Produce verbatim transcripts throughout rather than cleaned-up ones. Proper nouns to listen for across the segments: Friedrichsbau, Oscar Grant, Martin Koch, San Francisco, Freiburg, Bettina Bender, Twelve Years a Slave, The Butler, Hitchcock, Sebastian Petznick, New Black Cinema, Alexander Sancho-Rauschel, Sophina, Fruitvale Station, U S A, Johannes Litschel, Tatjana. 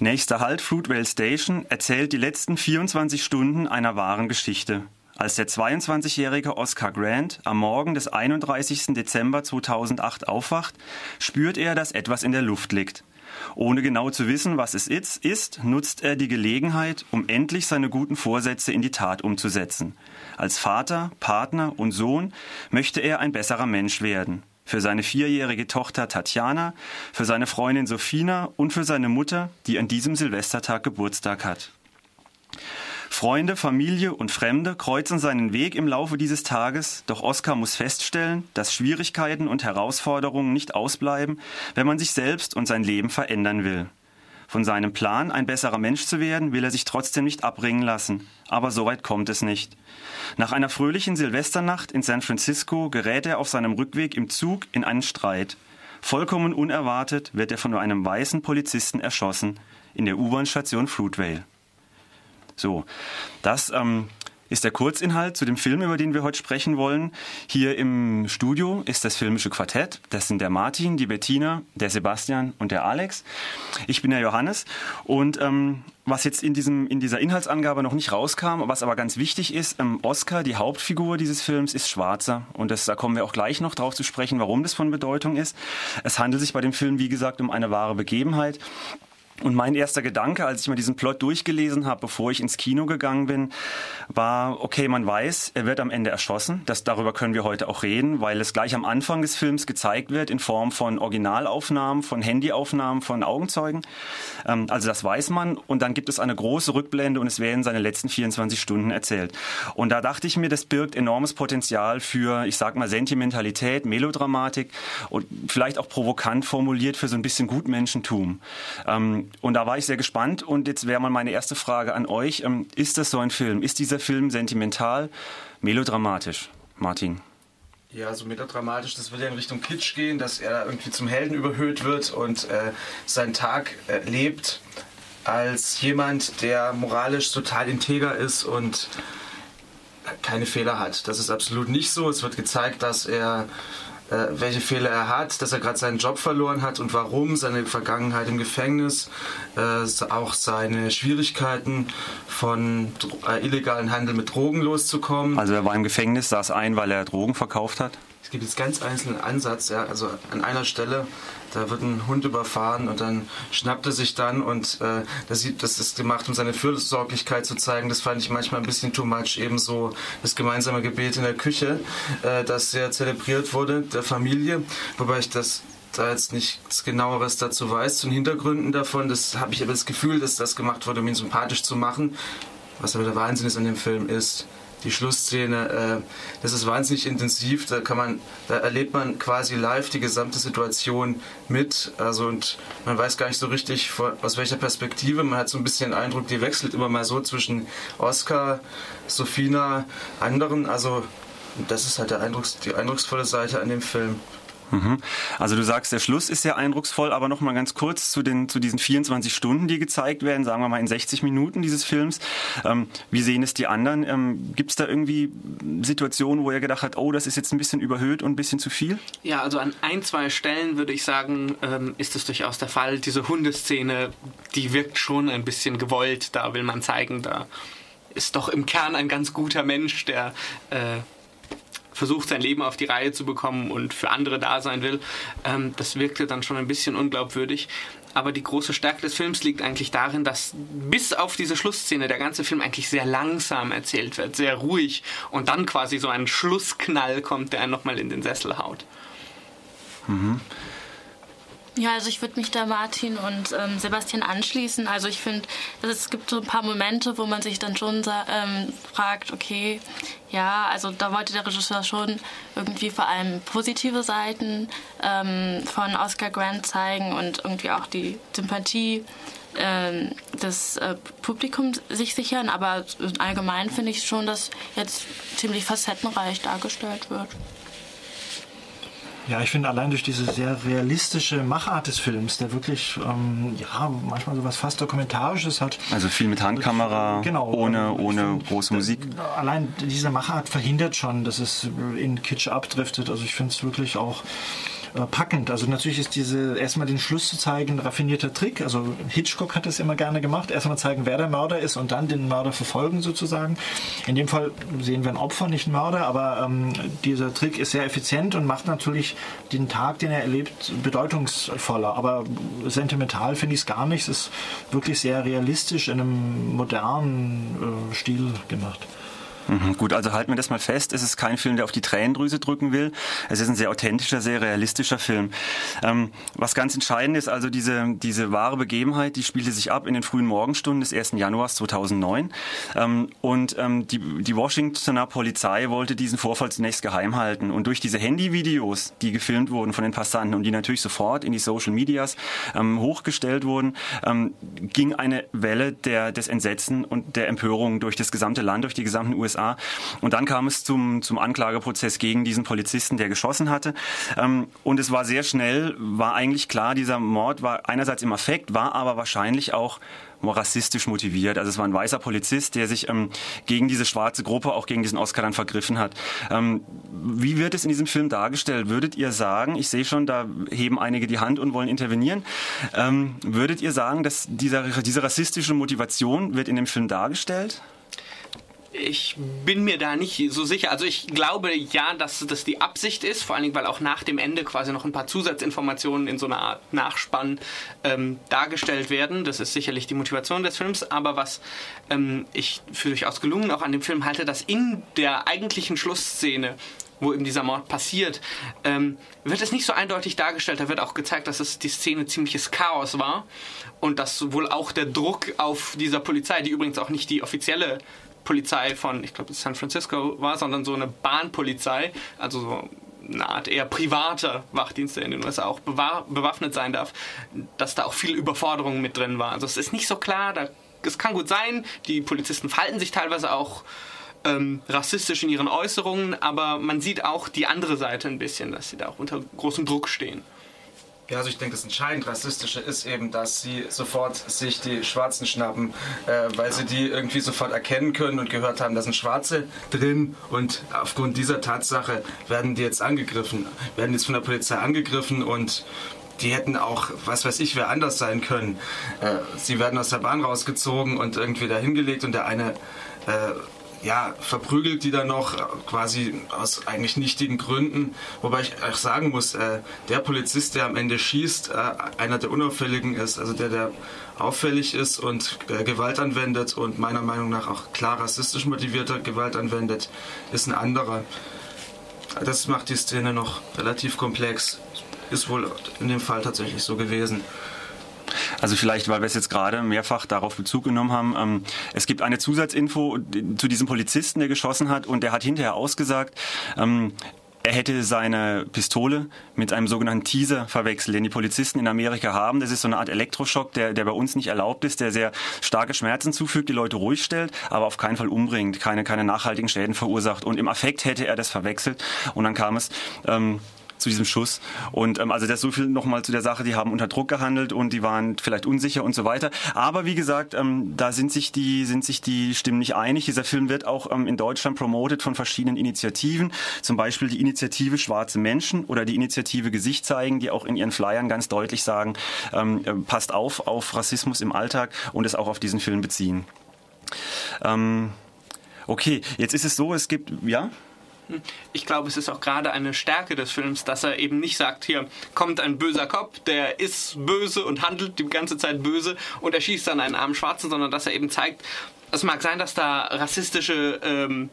Nächster Halt, Fruitvale Station, erzählt die letzten vierundzwanzig Stunden einer wahren Geschichte. Als der zweiundzwanzigjährige Oscar Grant am Morgen des einunddreißigsten Dezember zweitausendacht aufwacht, spürt er, dass etwas in der Luft liegt. Ohne genau zu wissen, was es ist, nutzt er die Gelegenheit, um endlich seine guten Vorsätze in die Tat umzusetzen. Als Vater, Partner und Sohn möchte er ein besserer Mensch werden. Für seine vierjährige Tochter Tatjana, für seine Freundin Sophina und für seine Mutter, die an diesem Silvestertag Geburtstag hat. Freunde, Familie und Fremde kreuzen seinen Weg im Laufe dieses Tages, doch Oscar muss feststellen, dass Schwierigkeiten und Herausforderungen nicht ausbleiben, wenn man sich selbst und sein Leben verändern will. Von seinem Plan, ein besserer Mensch zu werden, will er sich trotzdem nicht abbringen lassen. Aber so weit kommt es nicht. Nach einer fröhlichen Silvesternacht in San Francisco gerät er auf seinem Rückweg im Zug in einen Streit. Vollkommen unerwartet wird er von einem weißen Polizisten erschossen in der U-Bahn-Station Fruitvale. So, das ähm, ist der Kurzinhalt zu dem Film, über den wir heute sprechen wollen. Hier im Studio ist das filmische Quartett. Das sind der Martin, die Bettina, der Sebastian und der Alex. Ich bin der Johannes. Und ähm, was jetzt in, diesem, in dieser Inhaltsangabe noch nicht rauskam, was aber ganz wichtig ist, ähm, Oscar, die Hauptfigur dieses Films, ist Schwarzer. Und das, da kommen wir auch gleich noch drauf zu sprechen, warum das von Bedeutung ist. Es handelt sich bei dem Film, wie gesagt, um eine wahre Begebenheit. Und mein erster Gedanke, als ich mir diesen Plot durchgelesen habe, bevor ich ins Kino gegangen bin, war, okay, man weiß, er wird am Ende erschossen. Das, darüber können wir heute auch reden, weil es gleich am Anfang des Films gezeigt wird in Form von Originalaufnahmen, von Handyaufnahmen, von Augenzeugen. Ähm, also das weiß man. Und dann gibt es eine große Rückblende und es werden seine letzten vierundzwanzig Stunden erzählt. Und da dachte ich mir, das birgt enormes Potenzial für, ich sag mal, Sentimentalität, Melodramatik und vielleicht auch provokant formuliert für so ein bisschen Gutmenschentum. Ähm, Und da war ich sehr gespannt und jetzt wäre mal meine erste Frage an euch. Ist das so ein Film? Ist dieser Film sentimental, melodramatisch? Martin? Ja, so melodramatisch, das wird ja in Richtung Kitsch gehen, dass er irgendwie zum Helden überhöht wird und äh, seinen Tag äh, lebt als jemand, der moralisch total integer ist und keine Fehler hat. Das ist absolut nicht so. Es wird gezeigt, dass er... welche Fehler er hat, dass er gerade seinen Job verloren hat und warum, seine Vergangenheit im Gefängnis, äh, auch seine Schwierigkeiten von äh, illegalen Handel mit Drogen loszukommen. Also er war im Gefängnis, saß ein, weil er Drogen verkauft hat? Es gibt jetzt ganz einzelnen Ansatz, ja, also an einer Stelle, da wird ein Hund überfahren und dann schnappt er sich dann und äh, das, das ist gemacht, um seine Fürsorglichkeit zu zeigen. Das fand ich manchmal ein bisschen too much, ebenso das gemeinsame Gebet in der Küche, äh, das sehr zelebriert wurde, der Familie, wobei ich das da jetzt nichts Genaueres dazu weiß, zu den Hintergründen davon. Das habe ich aber das Gefühl, dass das gemacht wurde, um ihn sympathisch zu machen, was aber der Wahnsinn ist an dem Film ist. Die Schlussszene, äh, das ist wahnsinnig intensiv, da kann man, da erlebt man quasi live die gesamte Situation mit, also und man weiß gar nicht so richtig, von, aus welcher Perspektive, man hat so ein bisschen den Eindruck, die wechselt immer mal so zwischen Oscar, Sophina, anderen, also das ist halt der Eindrucks, die eindrucksvolle Seite an dem Film. Also du sagst, der Schluss ist sehr eindrucksvoll, aber nochmal ganz kurz zu, den, zu diesen vierundzwanzig Stunden, die gezeigt werden, sagen wir mal in sechzig Minuten dieses Films. Ähm, wie sehen es die anderen? Ähm, gibt es da irgendwie Situationen, wo ihr gedacht habt, oh, das ist jetzt ein bisschen überhöht und ein bisschen zu viel? Ja, also an ein, zwei Stellen würde ich sagen, ähm, ist das durchaus der Fall. Diese Hundeszene, die wirkt schon ein bisschen gewollt, da will man zeigen, da ist doch im Kern ein ganz guter Mensch, der... Äh, versucht, sein Leben auf die Reihe zu bekommen und für andere da sein will. Ähm, das wirkte dann schon ein bisschen unglaubwürdig. Aber die große Stärke des Films liegt eigentlich darin, dass bis auf diese Schlussszene der ganze Film eigentlich sehr langsam erzählt wird, sehr ruhig. Und dann quasi so ein Schlussknall kommt, der einen nochmal in den Sessel haut. Mhm. Ja, also ich würde mich da Martin und ähm, Sebastian anschließen. Also ich finde, es gibt so ein paar Momente, wo man sich dann schon ähm, fragt, okay, ja, also da wollte der Regisseur schon irgendwie vor allem positive Seiten ähm, von Oscar Grant zeigen und irgendwie auch die Sympathie ähm, des äh, Publikums sich sichern. Aber allgemein finde ich schon, dass jetzt ziemlich facettenreich dargestellt wird. Ja, ich finde allein durch diese sehr realistische Machart des Films, der wirklich ähm, ja, manchmal sowas fast Dokumentarisches hat. Also viel mit Handkamera, genau, ohne, ohne große Musik. Allein diese Machart verhindert schon, dass es in Kitsch abdriftet. Also ich finde es wirklich auch äh, packend. Also natürlich ist diese, erstmal den Schluss zu zeigen, ein raffinierter Trick. Also Hitchcock hat das immer gerne gemacht. Erstmal zeigen, wer der Mörder ist und dann den Mörder verfolgen sozusagen. In dem Fall sehen wir ein Opfer, nicht einen Mörder, aber ähm, dieser Trick ist sehr effizient und macht natürlich den Tag, den er erlebt, bedeutungsvoller. Aber sentimental finde ich es gar nicht. Es ist wirklich sehr realistisch in einem modernen äh, Stil gemacht. Mhm, gut, also halten wir das mal fest. Es ist kein Film, der auf die Tränendrüse drücken will. Es ist ein sehr authentischer, sehr realistischer Film. Ähm, was ganz entscheidend ist, also diese, diese wahre Begebenheit, die spielte sich ab in den frühen Morgenstunden des ersten Januars zweitausendneun. Ähm, und ähm, die, die Washingtoner Polizei wollte diesen Vorfall zunächst geheim halten. Und durch diese Handyvideos, die gefilmt wurden von den Passanten und die natürlich sofort in die Social Medias ähm, hochgestellt wurden, ähm, ging eine Welle der, des Entsetzen und der Empörung durch das gesamte Land, durch die gesamten U S A. Und dann kam es zum, zum Anklageprozess gegen diesen Polizisten, der geschossen hatte. Und es war sehr schnell, war eigentlich klar, dieser Mord war einerseits im Affekt, war aber wahrscheinlich auch rassistisch motiviert. Also es war ein weißer Polizist, der sich ähm, gegen diese schwarze Gruppe, auch gegen diesen Oscar dann vergriffen hat. Ähm, wie wird es in diesem Film dargestellt? Würdet ihr sagen, ich sehe schon, da heben einige die Hand und wollen intervenieren, ähm, würdet ihr sagen, dass dieser, diese rassistische Motivation wird in dem Film dargestellt? Ich bin mir da nicht so sicher. Also ich glaube ja, dass das die Absicht ist, vor allen Dingen, weil auch nach dem Ende quasi noch ein paar Zusatzinformationen in so einer Art Nachspann ähm, dargestellt werden. Das ist sicherlich die Motivation des Films. Aber was ähm, ich für durchaus gelungen auch an dem Film halte, dass in der eigentlichen Schlussszene, wo eben dieser Mord passiert, ähm, wird es nicht so eindeutig dargestellt. Da wird auch gezeigt, dass es die Szene ziemliches Chaos war und dass wohl auch der Druck auf dieser Polizei, die übrigens auch nicht die offizielle Polizei von, ich glaube, San Francisco war, sondern so eine Bahnpolizei, also so eine Art eher privater Wachdienst, der in den U S A auch bewaffnet sein darf, dass da auch viel Überforderung mit drin war. Also es ist nicht so klar, da, es kann gut sein, die Polizisten verhalten sich teilweise auch ähm, rassistisch in ihren Äußerungen, aber man sieht auch die andere Seite ein bisschen, dass sie da auch unter großem Druck stehen. Ja, also ich denke, das entscheidend Rassistische ist eben, dass sie sofort sich die Schwarzen schnappen, äh, weil sie die irgendwie sofort erkennen können und gehört haben, da sind Schwarze drin und aufgrund dieser Tatsache werden die jetzt angegriffen, werden jetzt von der Polizei angegriffen und die hätten auch, was weiß ich, wer anders sein können. Äh, sie werden aus der Bahn rausgezogen und irgendwie dahingelegt und der eine äh, ja, verprügelt die dann noch, quasi aus eigentlich nichtigen Gründen. Wobei ich auch sagen muss, äh, der Polizist, der am Ende schießt, äh, einer der Unauffälligen ist, also der, der auffällig ist und äh, Gewalt anwendet und meiner Meinung nach auch klar rassistisch motivierter Gewalt anwendet, ist ein anderer. Das macht die Szene noch relativ komplex. Ist wohl in dem Fall tatsächlich so gewesen. Also vielleicht, weil wir es jetzt gerade mehrfach darauf Bezug genommen haben, ähm, es gibt eine Zusatzinfo zu diesem Polizisten, der geschossen hat und der hat hinterher ausgesagt, ähm, er hätte seine Pistole mit einem sogenannten Teaser verwechselt, den die Polizisten in Amerika haben. Das ist so eine Art Elektroschock, der, der bei uns nicht erlaubt ist, der sehr starke Schmerzen zufügt, die Leute ruhig stellt, aber auf keinen Fall umbringt, keine, keine nachhaltigen Schäden verursacht. Und im Affekt hätte er das verwechselt und dann kam es ähm, zu diesem Schuss. Und ähm, also das so viel nochmal zu der Sache, die haben unter Druck gehandelt und die waren vielleicht unsicher und so weiter. Aber wie gesagt, ähm, da sind sich die sind sich die Stimmen nicht einig. Dieser Film wird auch ähm, in Deutschland promotet von verschiedenen Initiativen, zum Beispiel die Initiative Schwarze Menschen oder die Initiative Gesicht zeigen, die auch in ihren Flyern ganz deutlich sagen, ähm, passt auf, auf Rassismus im Alltag und es auch auf diesen Film beziehen. Ähm, okay, jetzt ist es so, es gibt, ja? Ich glaube, es ist auch gerade eine Stärke des Films, dass er eben nicht sagt, hier kommt ein böser Cop, der ist böse und handelt die ganze Zeit böse und er schießt dann einen armen Schwarzen, sondern dass er eben zeigt, es mag sein, dass da rassistische ähm,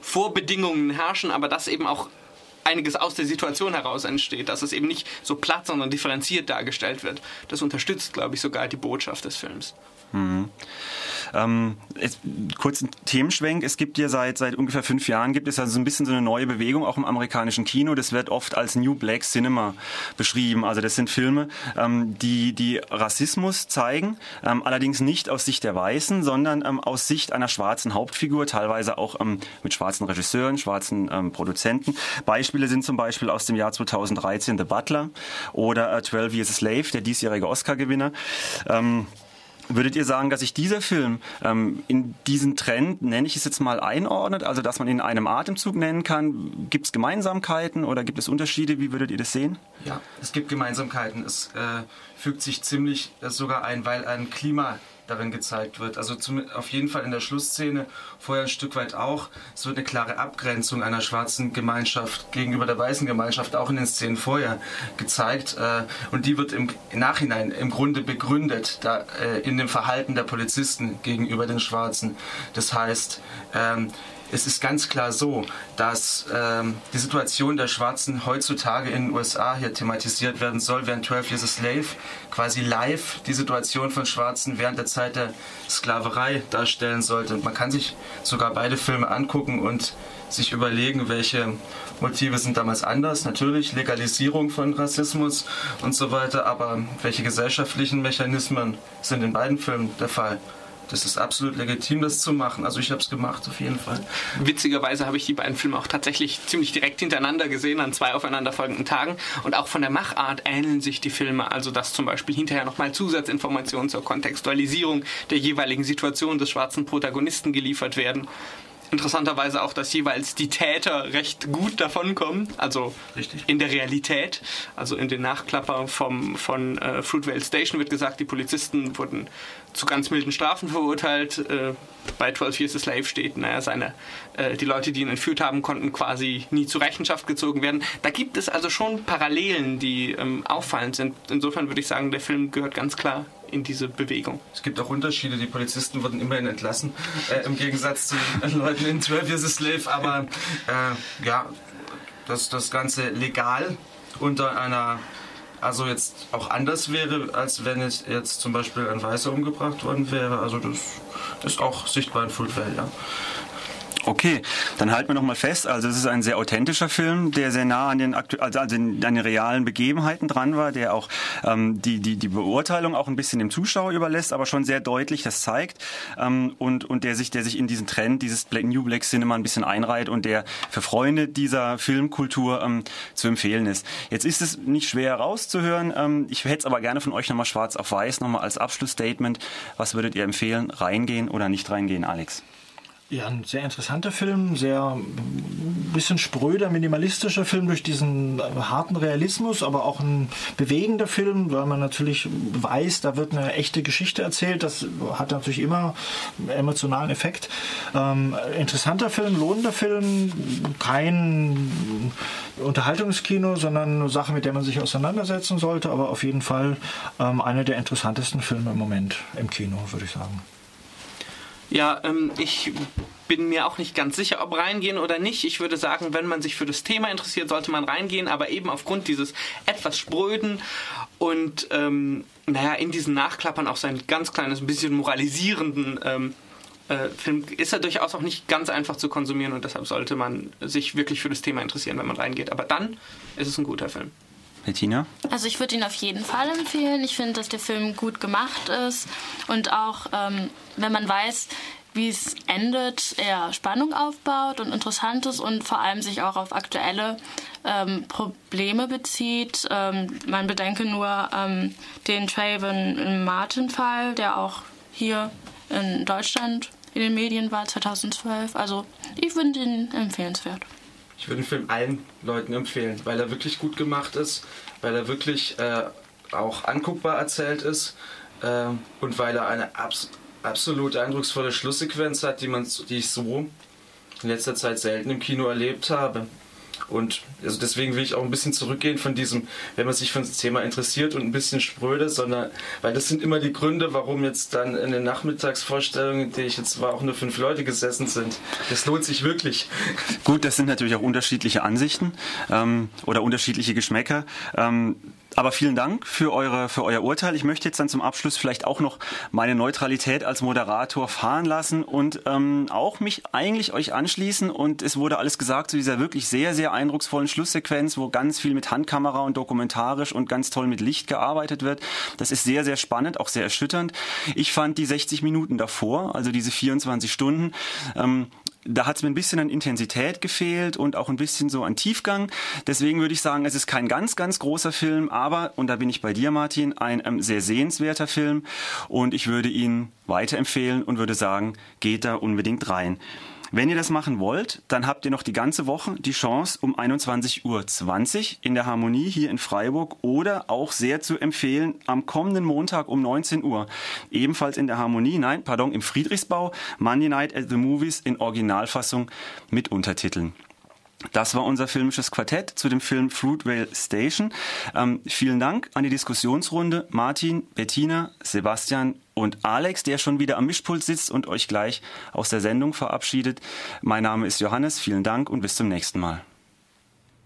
Vorbedingungen herrschen, aber dass eben auch einiges aus der Situation heraus entsteht, dass es eben nicht so platt, sondern differenziert dargestellt wird. Das unterstützt, glaube ich, sogar die Botschaft des Films. Mhm. Ähm, jetzt, kurz ein Themenschwenk. Es gibt ja seit, seit ungefähr fünf Jahren gibt es also so ein bisschen so eine neue Bewegung auch im amerikanischen Kino. Das wird oft als New Black Cinema beschrieben. Also das sind Filme, ähm, die, die Rassismus zeigen, ähm, allerdings nicht aus Sicht der Weißen, sondern ähm, aus Sicht einer schwarzen Hauptfigur, teilweise auch ähm, mit schwarzen Regisseuren, schwarzen ähm, Produzenten. Beispiele sind zum Beispiel aus dem Jahr zweitausenddreizehn The Butler oder äh, Twelve Years a Slave, der diesjährige Oscar-Gewinner. Ähm, Würdet ihr sagen, dass sich dieser Film ähm, in diesen Trend, nenne ich es jetzt mal, einordnet, also dass man ihn in einem Atemzug nennen kann? Gibt es Gemeinsamkeiten oder gibt es Unterschiede? Wie würdet ihr das sehen? Ja, es gibt Gemeinsamkeiten. Es äh, fügt sich ziemlich äh, sogar ein, weil ein Klima darin gezeigt wird. Also zum, auf jeden Fall in der Schlussszene, vorher ein Stück weit auch. Es wird eine klare Abgrenzung einer schwarzen Gemeinschaft gegenüber der weißen Gemeinschaft auch in den Szenen vorher gezeigt. Äh, und die wird im Nachhinein im Grunde begründet da, äh, in dem Verhalten der Polizisten gegenüber den Schwarzen. Das heißt, ähm, es ist ganz klar so, dass ähm, die Situation der Schwarzen heutzutage in den U S A hier thematisiert werden soll, während Twelve Years a Slave quasi live die Situation von Schwarzen während der Zeit der Sklaverei darstellen sollte. Und man kann sich sogar beide Filme angucken und sich überlegen, welche Motive sind damals anders. Natürlich Legalisierung von Rassismus und so weiter, aber welche gesellschaftlichen Mechanismen sind in beiden Filmen der Fall? Das ist absolut legitim, das zu machen. Also ich habe es gemacht, auf jeden Fall. Witzigerweise habe ich die beiden Filme auch tatsächlich ziemlich direkt hintereinander gesehen, an zwei aufeinanderfolgenden Tagen. Und auch von der Machart ähneln sich die Filme. Also dass zum Beispiel hinterher nochmal Zusatzinformationen zur Kontextualisierung der jeweiligen Situation des schwarzen Protagonisten geliefert werden. Interessanterweise auch, dass jeweils die Täter recht gut davonkommen, also richtig. In der Realität, also in den Nachklapper vom, von äh, Fruitvale Station wird gesagt, die Polizisten wurden zu ganz milden Strafen verurteilt. Äh, bei Twelve Years a Slave steht, naja, seine, äh, die Leute, die ihn entführt haben, konnten quasi nie zur Rechenschaft gezogen werden. Da gibt es also schon Parallelen, die ähm, auffallend sind. Insofern würde ich sagen, der Film gehört ganz klar in diese Bewegung. Es gibt auch Unterschiede, die Polizisten wurden immerhin entlassen, äh, im Gegensatz zu den Leuten in Twelve Years a Slave, aber äh, ja, dass das Ganze legal unter einer, also jetzt auch anders wäre, als wenn es jetzt zum Beispiel ein Weißer umgebracht worden wäre, also das ist auch sichtbar in Fruitvale, ja. Okay, dann halten wir nochmal fest, also es ist ein sehr authentischer Film, der sehr nah an den, aktu- also an den, an den realen Begebenheiten dran war, der auch ähm, die, die, die Beurteilung auch ein bisschen dem Zuschauer überlässt, aber schon sehr deutlich das zeigt ähm, und, und der sich, der sich in diesen Trend, dieses Black, New Black Cinema ein bisschen einreiht und der für Freunde dieser Filmkultur ähm, zu empfehlen ist. Jetzt ist es nicht schwer rauszuhören, ähm, ich hätte es aber gerne von euch nochmal schwarz auf weiß, nochmal als Abschlussstatement, was würdet ihr empfehlen, reingehen oder nicht reingehen, Alex? Ja, ein sehr interessanter Film, sehr bisschen spröder, minimalistischer Film durch diesen harten Realismus, aber auch ein bewegender Film, weil man natürlich weiß, da wird eine echte Geschichte erzählt. Das hat natürlich immer einen emotionalen Effekt. Ähm, interessanter Film, lohnender Film, kein Unterhaltungskino, sondern eine Sache, mit der man sich auseinandersetzen sollte, aber auf jeden Fall ähm, einer der interessantesten Filme im Moment im Kino, würde ich sagen. Ja, ähm, ich bin mir auch nicht ganz sicher, ob reingehen oder nicht. Ich würde sagen, wenn man sich für das Thema interessiert, sollte man reingehen, aber eben aufgrund dieses etwas spröden und ähm, naja, in diesen Nachklappern auch sein ganz kleines bisschen moralisierenden ähm, äh, Film ist er durchaus auch nicht ganz einfach zu konsumieren und deshalb sollte man sich wirklich für das Thema interessieren, wenn man reingeht. Aber dann ist es ein guter Film. Bettina? Also ich würde ihn auf jeden Fall empfehlen. Ich finde, dass der Film gut gemacht ist und auch, ähm, wenn man weiß, wie es endet, eher Spannung aufbaut und interessant ist und vor allem sich auch auf aktuelle ähm, Probleme bezieht. Ähm, man bedenke nur ähm, den Trayvon-Martin-Fall, der auch hier in Deutschland in den Medien war zweitausendzwölf. Also ich finde ihn empfehlenswert. Ich würde den Film allen Leuten empfehlen, weil er wirklich gut gemacht ist, weil er wirklich äh, auch anguckbar erzählt ist äh, und weil er eine abs- absolut eindrucksvolle Schlusssequenz hat, die, man, die ich so in letzter Zeit selten im Kino erlebt habe. Und also deswegen will ich auch ein bisschen zurückgehen von diesem, wenn man sich für das Thema interessiert und ein bisschen spröde, sondern, weil das sind immer die Gründe, warum jetzt dann in den Nachmittagsvorstellungen, in denen ich jetzt war, auch nur fünf Leute gesessen sind. Das lohnt sich wirklich. Gut, das sind natürlich auch unterschiedliche Ansichten ähm, oder unterschiedliche Geschmäcker. Ähm, Aber vielen Dank für eure, für euer Urteil. Ich möchte jetzt dann zum Abschluss vielleicht auch noch meine Neutralität als Moderator fahren lassen und ähm, auch mich eigentlich euch anschließen. Und es wurde alles gesagt zu dieser wirklich sehr, sehr eindrucksvollen Schlusssequenz, wo ganz viel mit Handkamera und dokumentarisch und ganz toll mit Licht gearbeitet wird. Das ist sehr, sehr spannend, auch sehr erschütternd. Ich fand die sechzig Minuten davor, also diese vierundzwanzig Stunden, ähm, da hat es mir ein bisschen an Intensität gefehlt und auch ein bisschen so an Tiefgang. Deswegen würde ich sagen, es ist kein ganz, ganz großer Film, aber, und da bin ich bei dir, Martin, ein ähm, sehr sehenswerter Film. Und ich würde ihn weiterempfehlen und würde sagen, geht da unbedingt rein. Wenn ihr das machen wollt, dann habt ihr noch die ganze Woche die Chance um einundzwanzig Uhr zwanzig in der Harmonie hier in Freiburg oder auch sehr zu empfehlen am kommenden Montag um neunzehn Uhr. Ebenfalls in der Harmonie, nein, pardon, im Friedrichsbau, Monday Night at the Movies in Originalfassung mit Untertiteln. Das war unser filmisches Quartett zu dem Film Fruitvale Station. Ähm, vielen Dank an die Diskussionsrunde Martin, Bettina, Sebastian und Alex, der schon wieder am Mischpult sitzt und euch gleich aus der Sendung verabschiedet. Mein Name ist Johannes, vielen Dank und bis zum nächsten Mal.